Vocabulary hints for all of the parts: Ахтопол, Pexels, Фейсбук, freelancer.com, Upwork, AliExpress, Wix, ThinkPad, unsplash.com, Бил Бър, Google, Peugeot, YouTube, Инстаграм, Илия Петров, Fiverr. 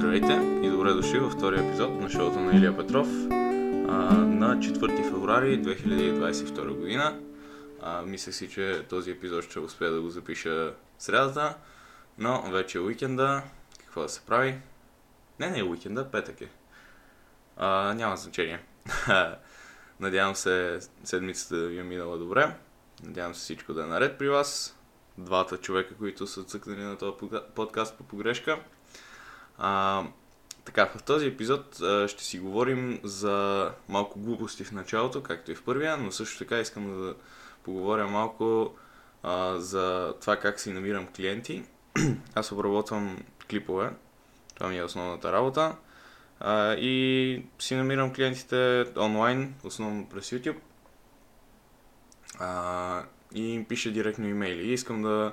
Здравейте и добре дошли във втория епизод на шоуто на Илия Петров на 4 февруари 2022 година. Мислех си, че този епизод ще успея да го запиша средата, но вече е уикенда. Какво да се прави? Не е уикенда, петък е. Няма значение. Надявам се седмицата да ви е минала добре. Надявам се всичко да е наред при вас. Двата човека, които са цъкнали на този подкаст по погрешка. Така, в този епизод ще си говорим за малко глупости в началото, както и в първия, но също така искам да поговоря малко за това как си намирам клиенти. Аз обработвам клипове, това ми е основната работа, и си намирам клиентите онлайн, основно през YouTube, и им пиша директно имейли. И искам да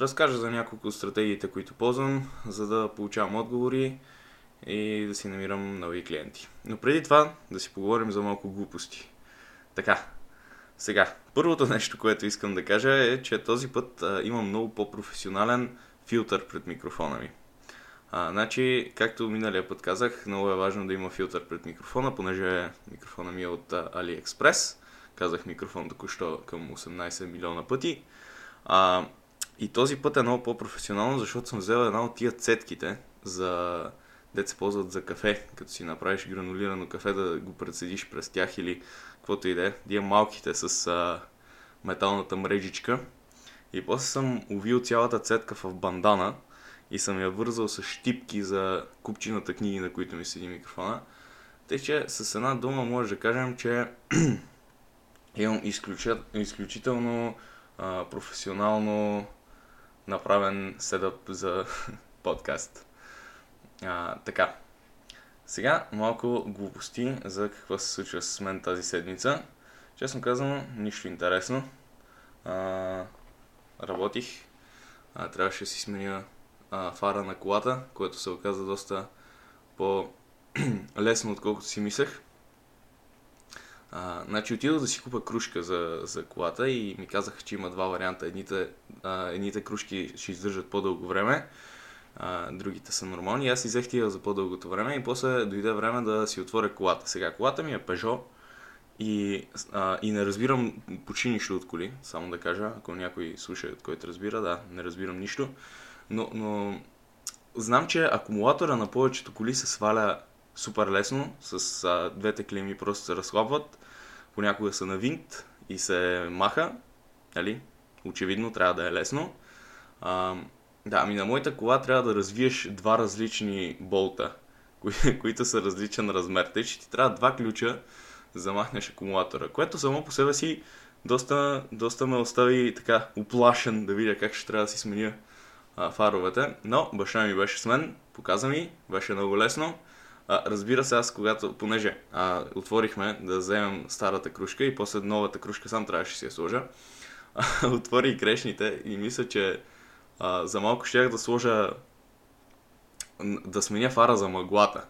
разкажа за няколко стратегиите, които ползвам, за да получавам отговори и да си намирам нови клиенти. Но преди това да си поговорим за малко глупости. Така, сега, първото нещо, което искам да кажа е, че този път имам много по-професионален филтър пред микрофона ми. Значи, както миналия път казах, много е важно да има филтър пред микрофона, понеже микрофона ми е от AliExpress. Казах микрофон току-що към 18 милиона пъти. И този път е много по-професионално, защото съм взел една от тия цетките, дето се ползват за кафе, като си направиш гранулирано кафе, да го прецедиш през тях или каквото и да е. Тия малките с металната мрежичка. И после съм увил цялата цетка в бандана и съм я вързал с щипки за купчината книги, на които ми седи микрофона. Тъй че с една дума може да кажем, че имам изключително професионално направен седъп за подкаст. Така, сега малко глупости за какво се случва с мен тази седмица. Честно казано, нищо интересно. Работих, трябваше да си сменя фара на колата, което се оказа доста по-лесно, отколкото си мислех. Значи отидох да си купа крушка за колата и ми казаха, че има два варианта. Едните крушки ще издържат по-дълго време, другите са нормални. Аз изех тия за по-дългото време и после дойде време да си отворя колата. Сега колата ми е Peugeot и не разбирам почти нищо от коли, само да кажа, ако някой слуша, от който разбира, да, не разбирам нищо. Но знам, че акумулатора на повечето коли се сваля супер лесно, с двете клеми просто се разхлапват, понякога са на винт и се маха, нали? Очевидно трябва да е лесно. На моята кола трябва да развиеш два различни болта, които са различен размер, тъй че ти трябва два ключа за да махнеш акумулатора, което само по себе си доста ме остави така уплашен да видя как ще трябва да си сменя фаровете, но баща ми беше с мен, показа ми, беше много лесно. Разбира се, аз понеже отворихме да вземем старата крушка и после новата крушка сам трябваше да си я сложа, отворих грешните и мисля, че за малко щях да сложа, да сменя фара за мъглата.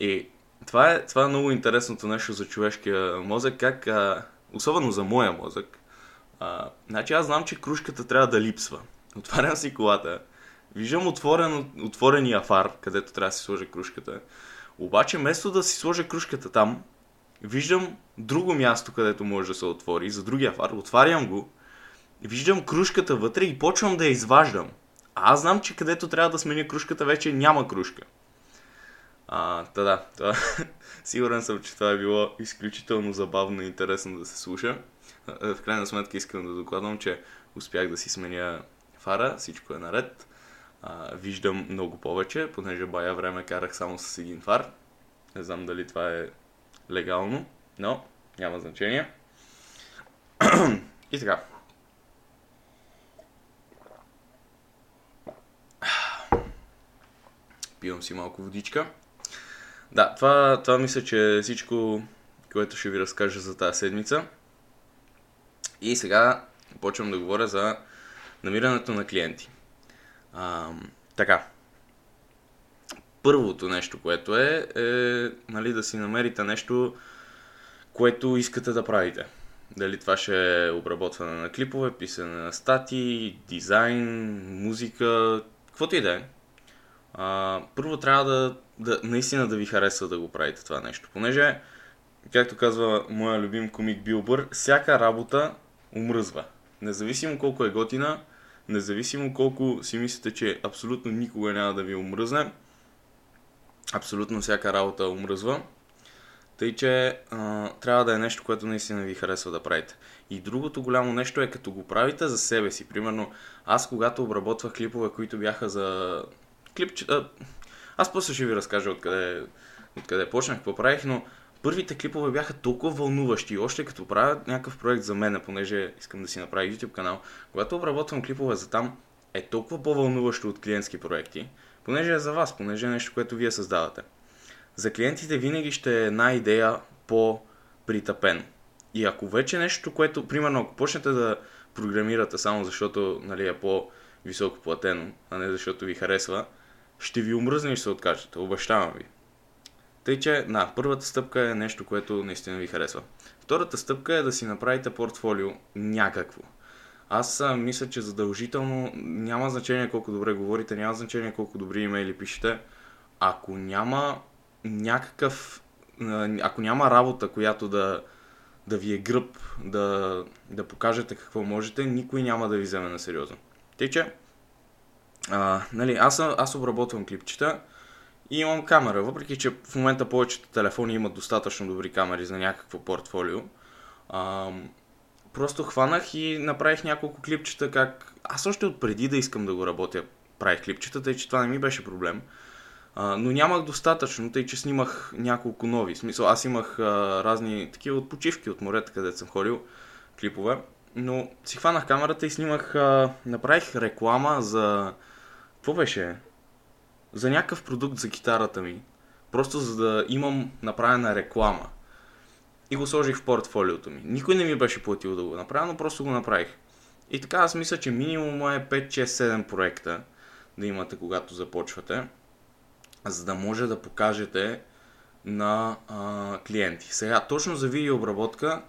И това е много интересното нещо за човешкия мозък, как, особено за моя мозък. Значи аз знам, че крушката трябва да липсва. Отварям си колата. Виждам отворения фар, където трябва да си сложа крушката. Обаче, вместо да си сложа крушката там, виждам друго място, където може да се отвори, за другия фар. Отварям го, виждам крушката вътре и почвам да я изваждам. А аз знам, че където трябва да сменя крушката, вече няма крушка. Сигурен съм, че това е било изключително забавно и интересно да се слуша. В крайна сметка искам да докладвам, че успях да си сменя фара, всичко е наред. Виждам много повече, понеже бая време карах само с един фар. Не знам дали това е легално, но няма значение. И така. Пивам си малко водичка. Да, това мисля, че е всичко, което ще ви разкажа за тази седмица. И сега почвам да говоря за намирането на клиенти. Така, първото нещо, което е нали, да си намерите нещо, което искате да правите. Дали това ще е обработване на клипове, писане на статии, дизайн, музика, каквото и да е. Първо трябва да наистина да ви харесва да го правите това нещо. Понеже, както казва моя любим комик Бил Бър, всяка работа умръзва. Независимо колко е готина, независимо колко си мислите, че абсолютно никога няма да ви умръзне, абсолютно всяка работа умръзва. Тъй, че трябва да е нещо, което наистина ви харесва да правите. И другото голямо нещо е, като го правите за себе си. Примерно, аз когато обработвах клипове, които бяха за... Аз после ще ви разкажа откъде почнах, какво правих, но първите клипове бяха толкова вълнуващи. Още като правя някакъв проект за мен, понеже искам да си направя YouTube канал, когато обработвам клипове за там, е толкова по-вълнуващо от клиентски проекти, понеже е за вас, понеже е нещо, което вие създавате. За клиентите винаги ще е една идея по-притъпено. И ако вече нещо, което, примерно, ако почнете да програмирате само защото е по-високо платено, а не защото ви харесва, ще ви умръзне и ще се откажете. Обещавам ви. Тъй, че, първата стъпка е нещо, което наистина ви харесва. Втората стъпка е да си направите портфолио някакво. Аз мисля, че задължително няма значение колко добре говорите, няма значение колко добри имейли пишете. Ако няма работа, която да ви е гръб, да покажете какво можете, никой няма да ви вземе на сериозно. Тъй, че аз обработвам клипчета и имам камера, въпреки че в момента повечето телефони имат достатъчно добри камери за някакво портфолио. Просто хванах и направих няколко клипчета, как аз още отпреди да искам да го работя, правих клипчета, тъй че това не ми беше проблем. Но нямах достатъчно, тъй че снимах няколко нови. В смисъл, аз имах разни такива от почивки от морета, където съм ходил, клипове. Но си хванах камерата и снимах, направих реклама за... Какво беше? За някакъв продукт за китарата ми. Просто за да имам направена реклама. И го сложих в портфолиото ми. Никой не ми беше платил да го направя, но просто го направих. И така, аз мисля, че минимум е 5, 6, 7 проекта да имате, когато започвате, за да може да покажете на клиенти. Сега, точно за видеообработка,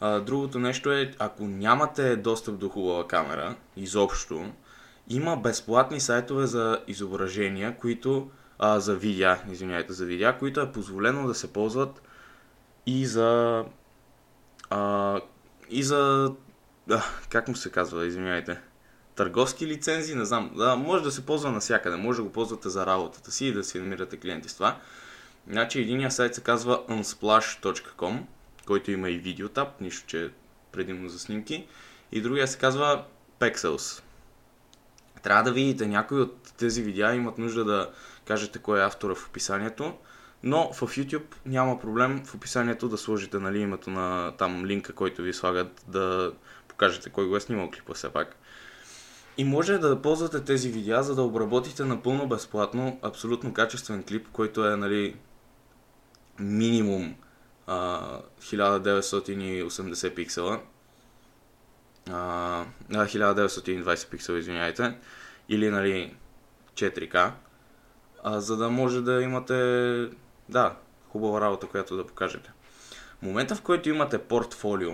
другото нещо е, ако нямате достъп до хубава камера, изобщо, има безплатни сайтове за изображения, които, за видеа, които е позволено да се ползват и за... как му се казва, търговски лицензии, не знам, може да се ползва навсякъде, може да го ползвате за работата си и да си намирате клиенти с това. Значи единия сайт се казва unsplash.com, който има и видеотап, нищо, че е предимно за снимки, и другия се казва Pexels. Трябва да видите, някои от тези видеа имат нужда да кажете кой е автора в описанието, но в YouTube няма проблем в описанието да сложите името на там линка, който ви слагат, да покажете кой го е снимал клипа все пак. И може да ползвате тези видеа, за да обработите напълно безплатно абсолютно качествен клип, който е минимум 1980 пиксела, 1920 пиксела, или 4K, за да може да имате хубава работа, която да покажете. В момента, в който имате портфолио,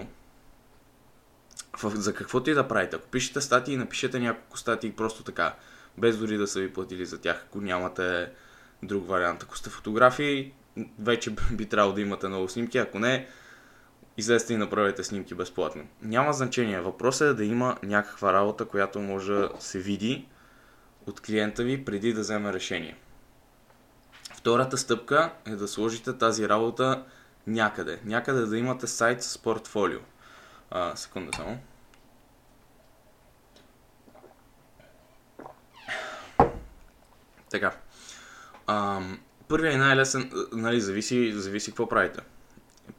за каквото и да правите, ако пишете статии, напишете няколко статии просто така, без дори да са ви платили за тях, ако нямате друг вариант. Ако сте фотографи, вече би трябвало да имате много снимки, ако не, излезте и направете снимки безплатно. Няма значение, въпросът е да има някаква работа, която може да се види от клиента ви преди да вземе решение. Втората стъпка е да сложите тази работа някъде. Някъде да имате сайт с портфолио. Секунда само. Така. Първият е най-лесен, зависи какво правите.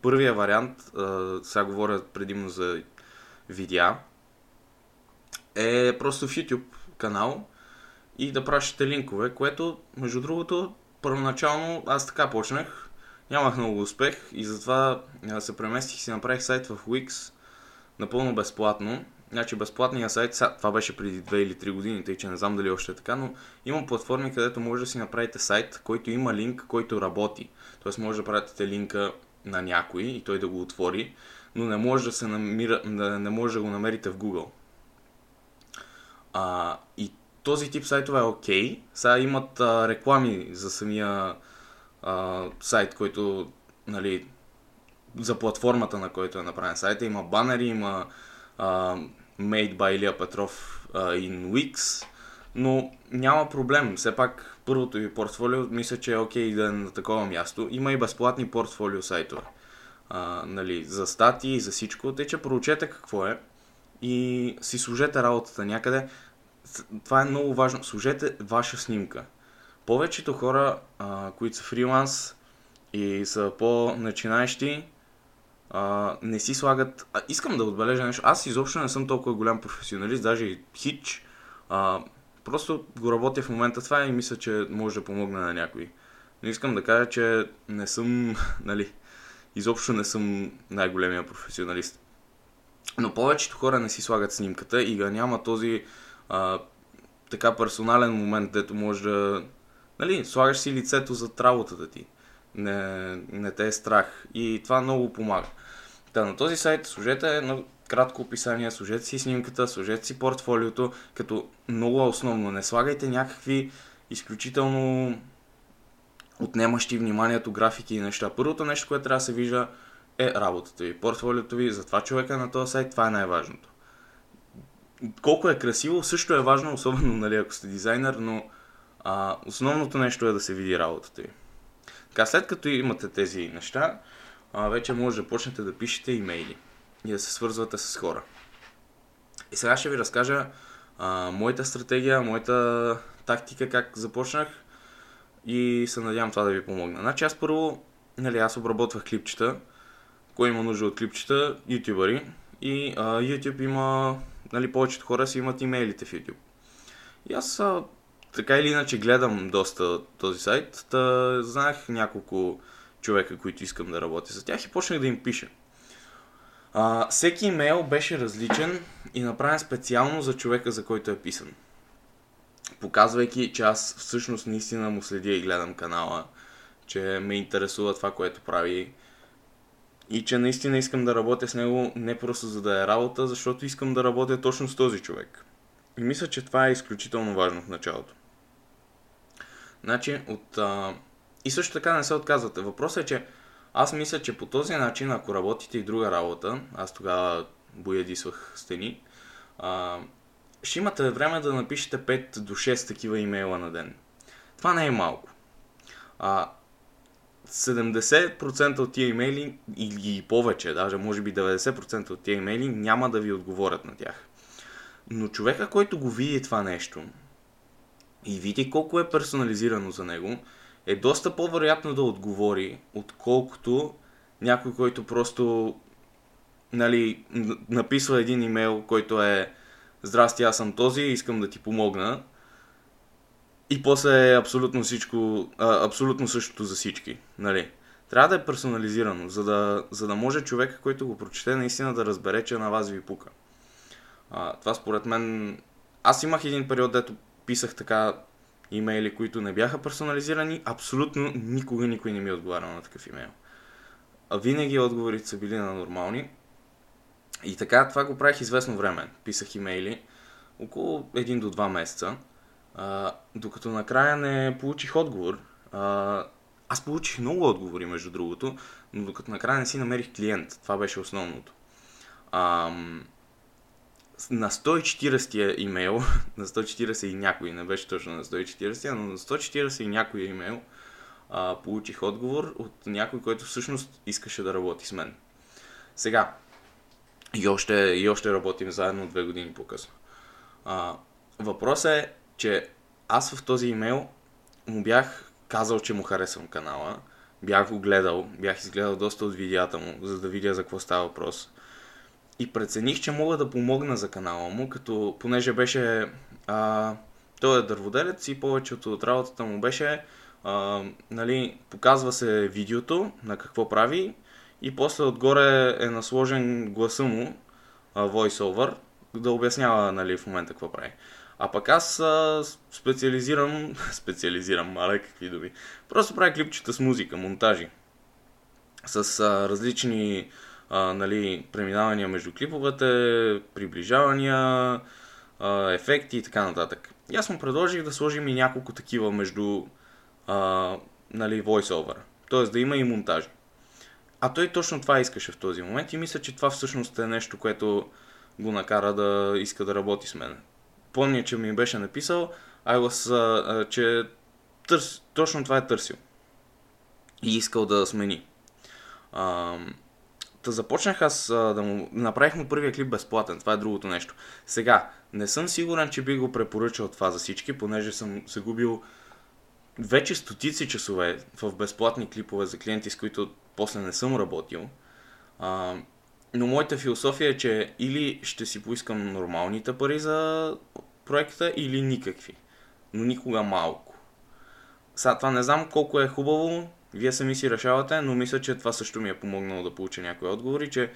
Първият вариант, сега говоря предимно за видеа, е просто в YouTube канал и да пращате линкове, което, между другото, първоначално аз така почнах, нямах много успех и затова се преместих и си направих сайт в Wix, напълно безплатно. Значи безплатният сайт, това беше преди 2 или 3 години, тъй че не знам дали още е така, но има платформи, където може да си направите сайт, който има линк, който работи. Тоест може да пратите линка на някой и той да го отвори, но не може да не може да го намерите в Google. И този тип сайтове е окей. Сега имат реклами за самия сайт, който, нали, за платформата, на който е направен сайта. Има банери, има Made by Илия Петров in Wix, но няма проблем. Все пак първото ви портфолио мисля, че е окей да е на такова място. Има и безплатни портфолио сайтове. Нали, за статии, за всичко. Тъй, че проучете какво е и си сложете работата някъде. Това е много важно. Сложете ваша снимка. Повечето хора, които са фриланс и са по-начинаещи, не си слагат... искам да отбележа нещо. Аз изобщо не съм толкова голям професионалист, даже и хич. Просто го работя в момента това и мисля, че може да помогне на някой. Но искам да кажа, че не съм... нали, изобщо не съм най-големия професионалист. Но повечето хора не си слагат снимката и няма този така персонален момент, дето може да... нали, слагаш си лицето зад работата ти. Не те е страх. И това много помага. Та, на този сайт сложете едно кратко описание, сложете си снимката, сложете си портфолиото, като много основно. Не слагайте някакви изключително отнемащи вниманието графики и неща. Първото нещо, което трябва да се вижда, е работата ви, портфолиото ви. Затова човека на този сайт, това е най-важното. Колко е красиво, също е важно, особено, нали, ако сте дизайнер, но основното нещо е да се види работата ви. Така, след като имате тези неща, вече може да почнете да пишете имейли и да се свързвате с хора. И сега ще ви разкажа моята стратегия, моята тактика, как започнах, и се надявам това да ви помогне. Значи аз първо, нали, аз обработвах клипчета. Кой има нужда от клипчета? Ютубъри. И YouTube има, нали, повечето хора си имат имейлите в YouTube. И аз така или иначе гледам доста този сайт. Та знаех няколко човека, които искам да работя за тях, и почнах да им пиша. Всеки имейл беше различен и направен специално за човека, за който е писан. Показвайки, че аз всъщност наистина му следя и гледам канала, че ме интересува това, което прави, и че наистина искам да работя с него не просто за да е работа, защото искам да работя точно с този човек. И мисля, че това е изключително важно в началото. Значи, и също така не се отказвате. Въпросът е, че аз мисля, че по този начин, ако работите и друга работа, аз тогава боядисвах стени, ще имате време да напишете 5 до 6 такива имейла на ден. Това не е малко. 70% от тия имейли, или повече, даже може би 90% от тия имейли, няма да ви отговорят на тях. Но човека, който го види това нещо и види колко е персонализирано за него, е доста по-вероятно да отговори, отколкото някой, който просто, нали, написва един имейл, който е: здрасти, аз съм този, искам да ти помогна, и после е абсолютно същото за всички. Нали? Трябва да е персонализирано, за да може човека, който го прочете, наистина да разбере, че на вас ви пука. Това според мен... Аз имах един период, дето писах така имейли, които не бяха персонализирани. Абсолютно никога никой не ми е отговарял на такъв имейл. Винаги отговорите са били на нормални. И така, това го правих известно време. Писах имейли около 1 до 2 месеца. Докато накрая не получих отговор. Аз получих много отговори, между другото, но докато накрая не си намерих клиент. Това беше основното. На 140-я имейл, на 140 и някой, не беше точно на 140-я, но на 140 и някой имейл получих отговор от някой, който всъщност искаше да работи с мен. Сега, и още работим заедно 2 години по-късно. Въпросът е, че аз в този имейл му бях казал, че му харесвам канала, бях го гледал, бях изгледал доста от видеята му, за да видя за какво става въпрос. И прецених, че мога да помогна за канала му, като понеже беше... той е дърводелец и повечето от работата му беше... нали, показва се видеото на какво прави и после отгоре е насложен гласа му, voiceover, да обяснява, нали, в момента какво прави. А пък аз специализирам, какви думи. Просто правя клипчета с музика, монтажи. С различни... нали, преминавания между клиповете, приближавания, ефекти и така нататък. И аз му предложих да сложим и няколко такива между voice-over, т.е. да има и монтажи. А той точно това искаше в този момент и мисля, че това всъщност е нещо, което го накара да иска да работи с мен. Помня, че ми беше написал, че точно това е търсил и искал да смени. Започнах аз да му... Направих му първия клип безплатен, това е другото нещо. Сега, не съм сигурен, че би го препоръчал това за всички, понеже съм се губил вече стотици часове в безплатни клипове за клиенти, с които после не съм работил. Но моята философия е, че или ще си поискам нормалните пари за проекта, или никакви. Но никога малко. Сега, това не знам колко е хубаво, вие сами си решавате, но мисля, че това също ми е помогнало да получа някои отговори, че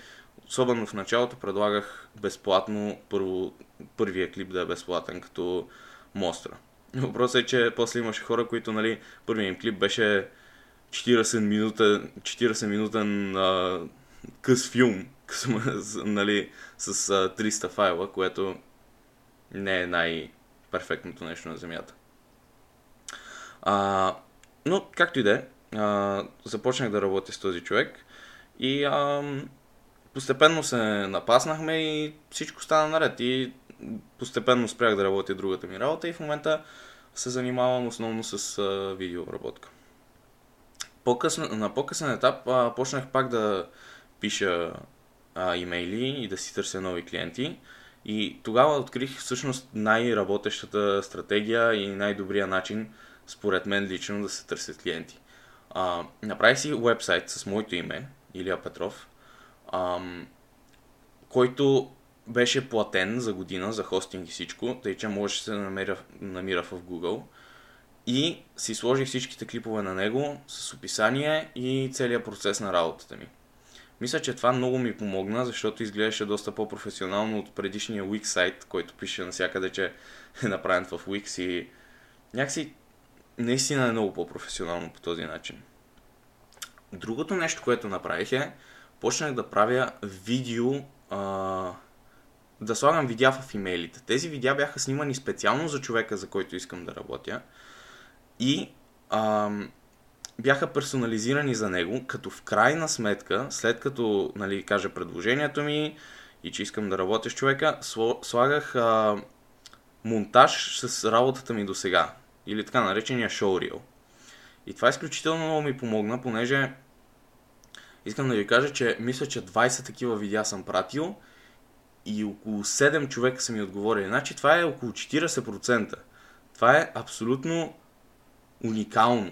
особено в началото предлагах безплатно първия клип да е безплатен като мостра. Въпросът е, че после имаше хора, които първият им клип беше 40-минутен къс филм с 300 файла, което не е най-перфектното нещо на земята. Но както и да е, започнах да работя с този човек и постепенно се напаснахме и всичко стана наред. И постепенно спрях да работя другата ми работа и в момента се занимавам основно с видеообработка. На по-късен етап почнах пак да пиша имейли и да си търся нови клиенти. И тогава открих всъщност най-работещата стратегия и най-добрия начин според мен лично да се търсят клиенти. Направих си уебсайт с моето име, Илия Петров, който беше платен за година, за хостинг и всичко, тъй че можеше да се намира в Google. И си сложих всичките клипове на него с описание и целият процес на работата ми. Мисля, че това много ми помогна, защото изглеждаше доста по-професионално от предишния Wix сайт, който пише навсякъде, че е направен в Wix и някакси наистина е много по-професионално по този начин. Другото нещо, което направих почнах да правя видео, да слагам видеа в имейлите. Тези видеа бяха снимани специално за човека, за който искам да работя и бяха персонализирани за него, като в крайна сметка, след като кажа предложението ми и че искам да работя с човека, слагах монтаж с работата ми до сега. Или така наречения showreel. И това изключително много ми помогна, понеже искам да ви кажа, че мисля, че 20 такива видеа съм пратил и около 7 човека са ми отговорили. Значи това е около 40%. Това е абсолютно уникално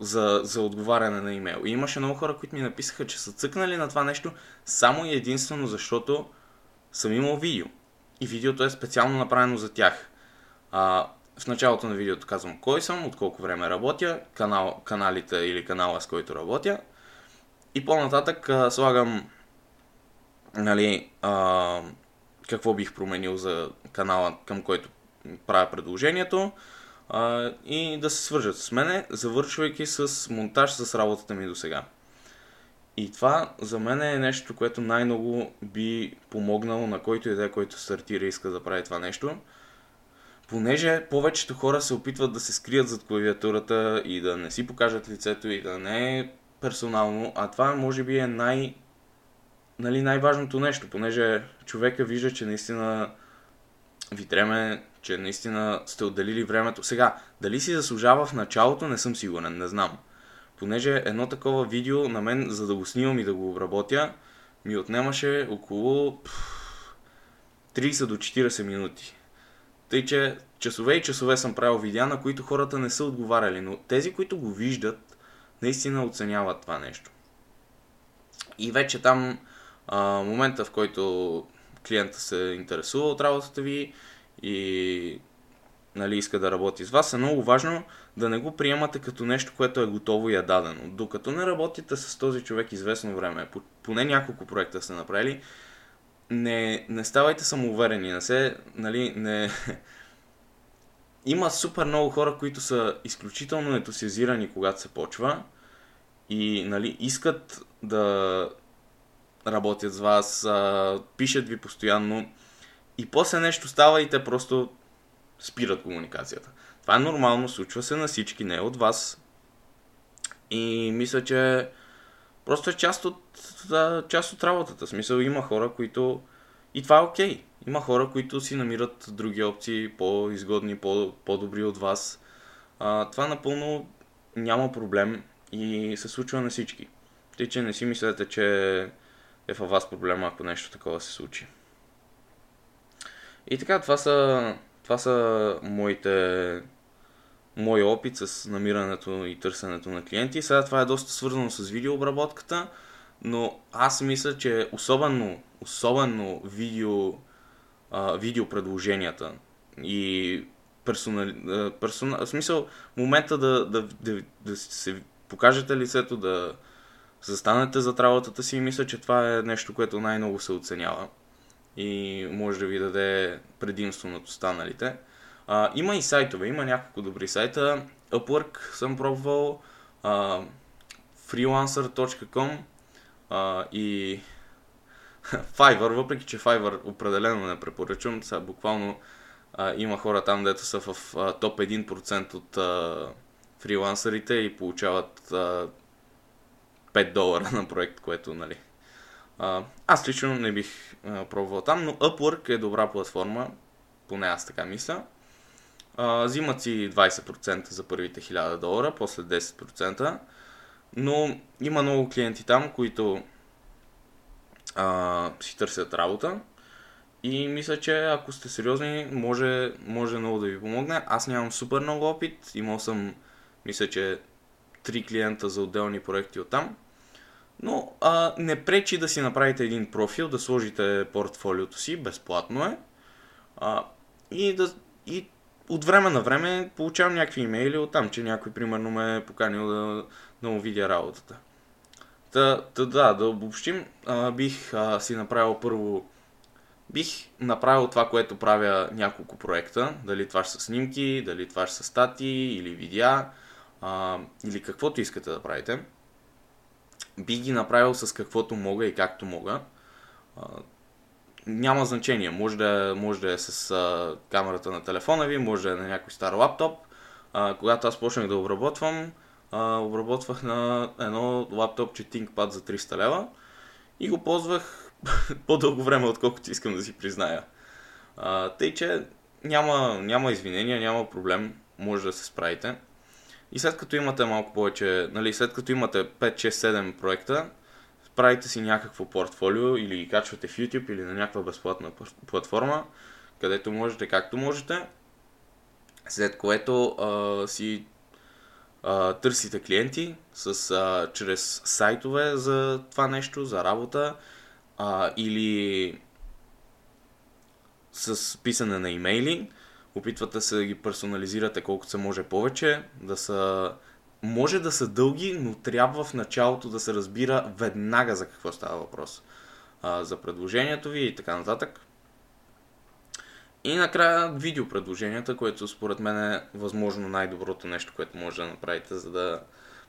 за отговаряне на имейл. И имаше много хора, които ми написаха, че са цъкнали на това нещо само и единствено, защото съм имал видео. И видеото е специално направено за тях. В началото на видеото казвам кой съм, от колко време работя, каналите или канала, с който работя. И по-нататък слагам какво бих променил за канала, към който правя предложението и да се свържат с мене, завършвайки с монтаж с работата ми до сега. И това за мен е нещо, което най-много би помогнало на който и да е, който стартира и иска да прави това нещо. Понеже повечето хора се опитват да се скрият зад клавиатурата и да не си покажат лицето и да не е персонално, а това може би е най-важното нещо, понеже човека вижда, че наистина ви дреме, че наистина сте отделили времето. Сега, дали си заслужава в началото, не съм сигурен, не знам. Понеже едно такова видео на мен, за да го снимам и да го обработя, ми отнемаше около 30 до 40 минути. Тъй, че часове и часове съм правил видеа, на които хората не са отговаряли, но тези, които го виждат, наистина оценяват това нещо. И вече там момента, в който клиента се интересува от работата ви и иска да работи с вас, е много важно да не го приемате като нещо, което е готово и е дадено. Докато не работите с този човек известно време, поне няколко проекта сте направили, не ставайте самоуверени, Има супер много хора, които са изключително ентусиазирани, когато се почва и искат да работят с вас, пишат ви постоянно и после нещо става и те просто спират комуникацията. Това е нормално, случва се на всички, не от вас. И мисля, че просто е част от работата. В смисъл, има хора, които... И това е окей. Има хора, които си намират други опции, по-изгодни, по-добри от вас. Това напълно няма проблем и се случва на всички. Тъй, че не си мислете, че е във вас проблема, ако нещо такова се случи. И така, това са моя опит с намирането и търсенето на клиенти. Сега това е доста свързано с видеообработката, но аз мисля, че особено видеопредложенията и в смисъл, момента да се покажете лицето, да застанете зад работата си, и мисля, че това е нещо, което най-много се оценява и може да ви даде предимство над останалите. Има и сайтове, има няколко добри сайта. Upwork съм пробвал, freelancer.com и Fiverr, въпреки че Fiverr определено не препоръчвам. Сега буквално има хора там, дето са в топ 1% от фрилансърите и получават $5 на проект, което, нали... Аз лично не бих пробвал там, но Upwork е добра платформа, поне аз така мисля. Взимат си 20% за първите $1000, после 10%, но има много клиенти там, които си търсят работа и мисля, че ако сте сериозни, може много да ви помогне. Аз нямам супер много опит, имал съм, мисля, че 3 клиента за отделни проекти оттам. Но не пречи да си направите един профил, да сложите портфолиото си, безплатно е. И от време на време получавам някакви имейли оттам, че някой примерно ме е поканил да му видя работата. Да обобщим, бих направил това, което правя няколко проекта. Дали това ще са снимки, дали това ще са статии или видеа, или каквото искате да правите. Бих ги направил с каквото мога и както мога. Няма значение. Може да е с камерата на телефона ви, може да е на някой стар лаптоп. Когато аз почнах да обработвах на едно лаптопче ThinkPad за $300 и го ползвах по-дълго време, отколкото искам да си призная. Тъй, че няма извинения, няма проблем, може да се справите. И след като имате малко повече, нали, след като имате 5, 6, 7 проекта, правите си някакво портфолио или ги качвате в YouTube или на някаква безплатна платформа, където можете, както можете, след което търсите клиенти чрез сайтове за това нещо, за работа, или с писане на имейли. Опитвате се да ги персонализирате колкото се може повече, може да са дълги, но трябва в началото да се разбира веднага за какво става въпрос. За предложението ви и така нататък. И накрая видеопредложенията, което според мен е възможно най-доброто нещо, което може да направите, за да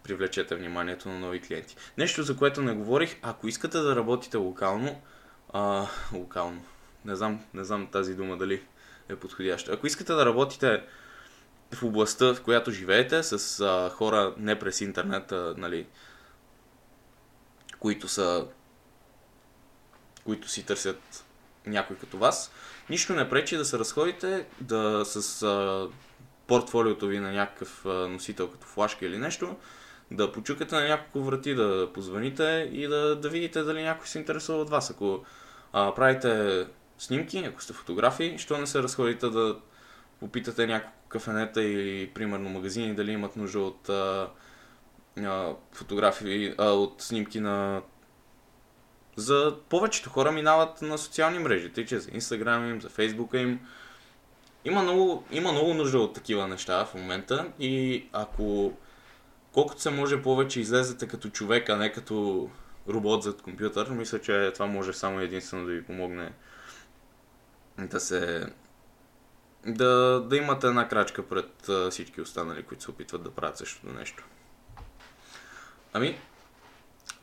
привлечете вниманието на нови клиенти. Нещо, за което не говорих, ако искате да работите локално, не знам тази дума дали е подходяща. Ако искате да работите в областта, в която живеете, с хора не през интернета, нали, които си търсят някой като вас, нищо не пречи да се разходите с портфолиото ви на някакъв носител като флашка или нещо, да почукате на няколко врати, да позвоните и да видите дали някой се интересува от вас. Ако правите снимки, ако сте фотографи, що не се разходите да попитате няколко кафенета или примерно магазини дали имат нужда от фотографии, от снимки на... За повечето хора минават на социални мрежи, тъй че за Инстаграма им, за Фейсбука им. Има много нужда от такива неща в момента и ако колкото се може повече излезете като човек, а не като робот зад компютър, мисля, че това може само единствено да ви помогне да имате една крачка пред всички останали, които се опитват да правят същото нещо.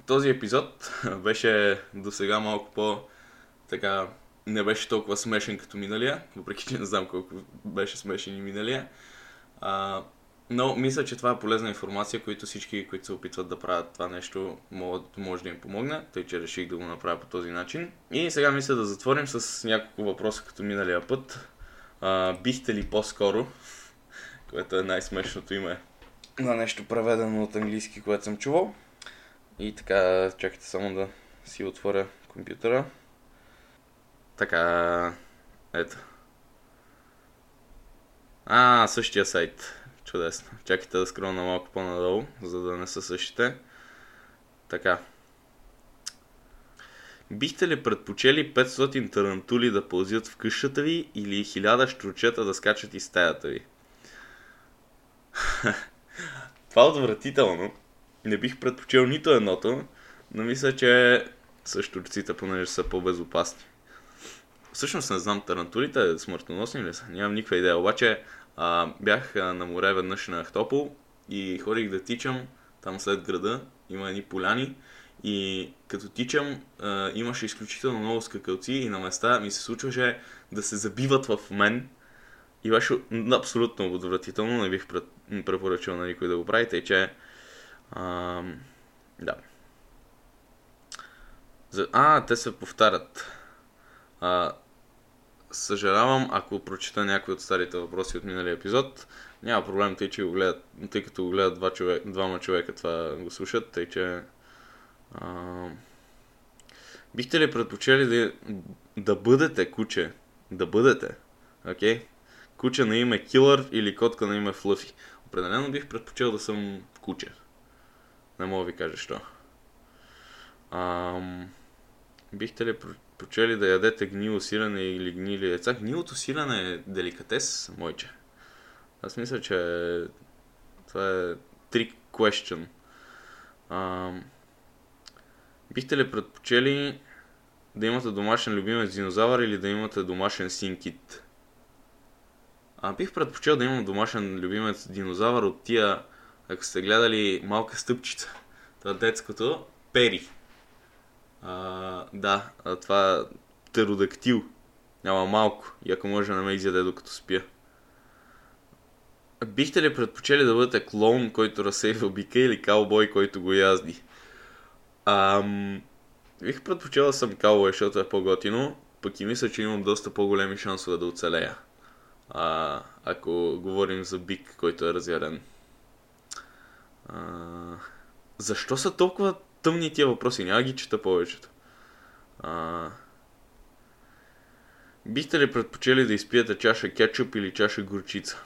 Този епизод беше до сега малко по-така не беше толкова смешен като миналия, въпреки че не знам колко беше смешен и миналия. Но мисля, че това е полезна информация, която всички, които се опитват да правят това нещо, може да им помогне, тъй че реших да го направя по този начин. И сега мисля да затворим с няколко въпроса като миналия път. Бихте ли по-скоро, което е най-смешното име на нещо преведено от английски, което съм чувал. И така, чакайте само да си отворя компютъра. Така, ето. Същия сайт. Чудесно. Чакайте да скролна малко по-надолу, за да не са същите. Така. Бихте ли предпочели 500 тарантули да пълзят в къщата ви или 1000 щурчета да скачат из стаята ви? Това е отвратително. Не бих предпочел нито едното, но мисля, че са щурците, понеже са по-безопасни. Всъщност не знам, тарантулите смъртоносни ли са? Нямам никаква идея, обаче бях на море веднъж на Ахтопол и ходих да тичам там след града, има едни поляни и като тичам имаше изключително много скакалци и на места ми се случваше да се забиват в мен и беше абсолютно отвратително, не бих препоръчал на никой да го прави, тъй че да. Те се повтарят. Съжалявам, ако прочита някои от старите въпроси от миналия епизод. Няма проблем, тъй като го гледат двама човека, това го слушат, тъй че... Бихте ли предпочели да бъдете куче? Да бъдете, окей? Куче на име Килър или котка на име Флъфи? Определено бих предпочел да съм куче. Не мога ви кажа що. Бихте ли предпочели да ядете гнило сирене или гнили яйца? Гнилото сирене е деликатес, мойче. Аз мисля, че това е trick question. Бихте ли предпочели да имате домашен любимец динозавър или да имате домашен синкит? Бих предпочел да имам домашен любимец динозавър от тия, ако сте гледали Малка стъпчица, това детското, Пери. Да, това птеродактил. Няма малко. И ако може да ме изяде докато спя. Бихте ли предпочели да бъдете клоун, който разсейва бика или каубой, който го язди? Бих предпочел да съм каубой, защото е по-готино. Пък и мисля, че имам доста по-големи шансове да оцелея. Ако говорим за бик, който е разярен. Защо са толкова тъмни тия въпроси? Няма ги чета повечето. Бихте ли предпочели да изпиете чаша кетчуп или чаша горчица?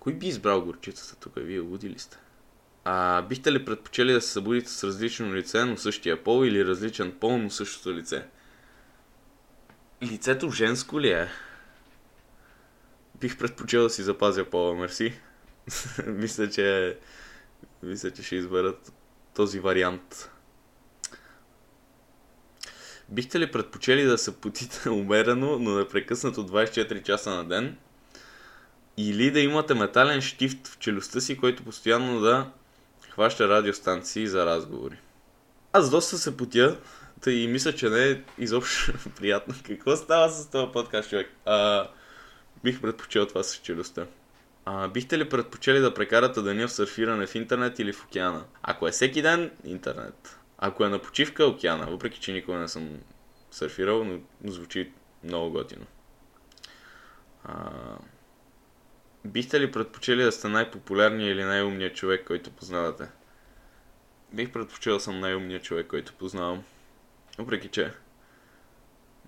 Кой би избрал горчицата тук? Вие луди ли сте? Бихте ли предпочели да се събудите с различно лице, но същия пол или различен пол, но същото лице? Лицето женско ли е? Бих предпочел да си запазя пола, мерси. Мисля, че ще изберат този вариант. Бихте ли предпочели да се потите умерено, но непрекъснато 24 часа на ден? Или да имате метален щифт в челюстта си, който постоянно да хваща радиостанции за разговори? Аз доста се потя, и мисля, че не е изобщо приятно. Какво става с този подкаст, човек? Бих предпочел това с челюстта. Бихте ли предпочели да прекарате деня в сърфиране в интернет или в океана? Ако е всеки ден, интернет. Ако е на почивка, океана. Въпреки, че никога не съм сърфирал, но звучи много готино. Бихте ли предпочели да сте най-популярния или най-умният човек, който познавате? Бих предпочел да съм най-умният човек, който познавам. Въпреки, че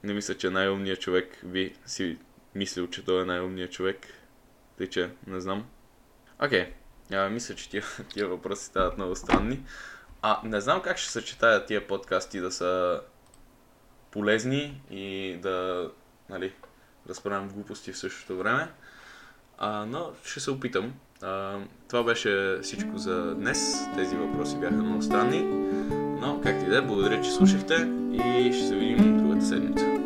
не мисля, че най-умният човек би си мислил, че той е най-умният човек. Тъй че, не знам. Окей. Мисля, че тия въпроси стават много странни. Не знам как ще съчетая тия подкасти да са полезни и да, разправям глупости в същото време. Но ще се опитам. Това беше всичко за днес. Тези въпроси бяха много странни. Но, както и да, благодаря, че слушахте и ще се видим другата седмица.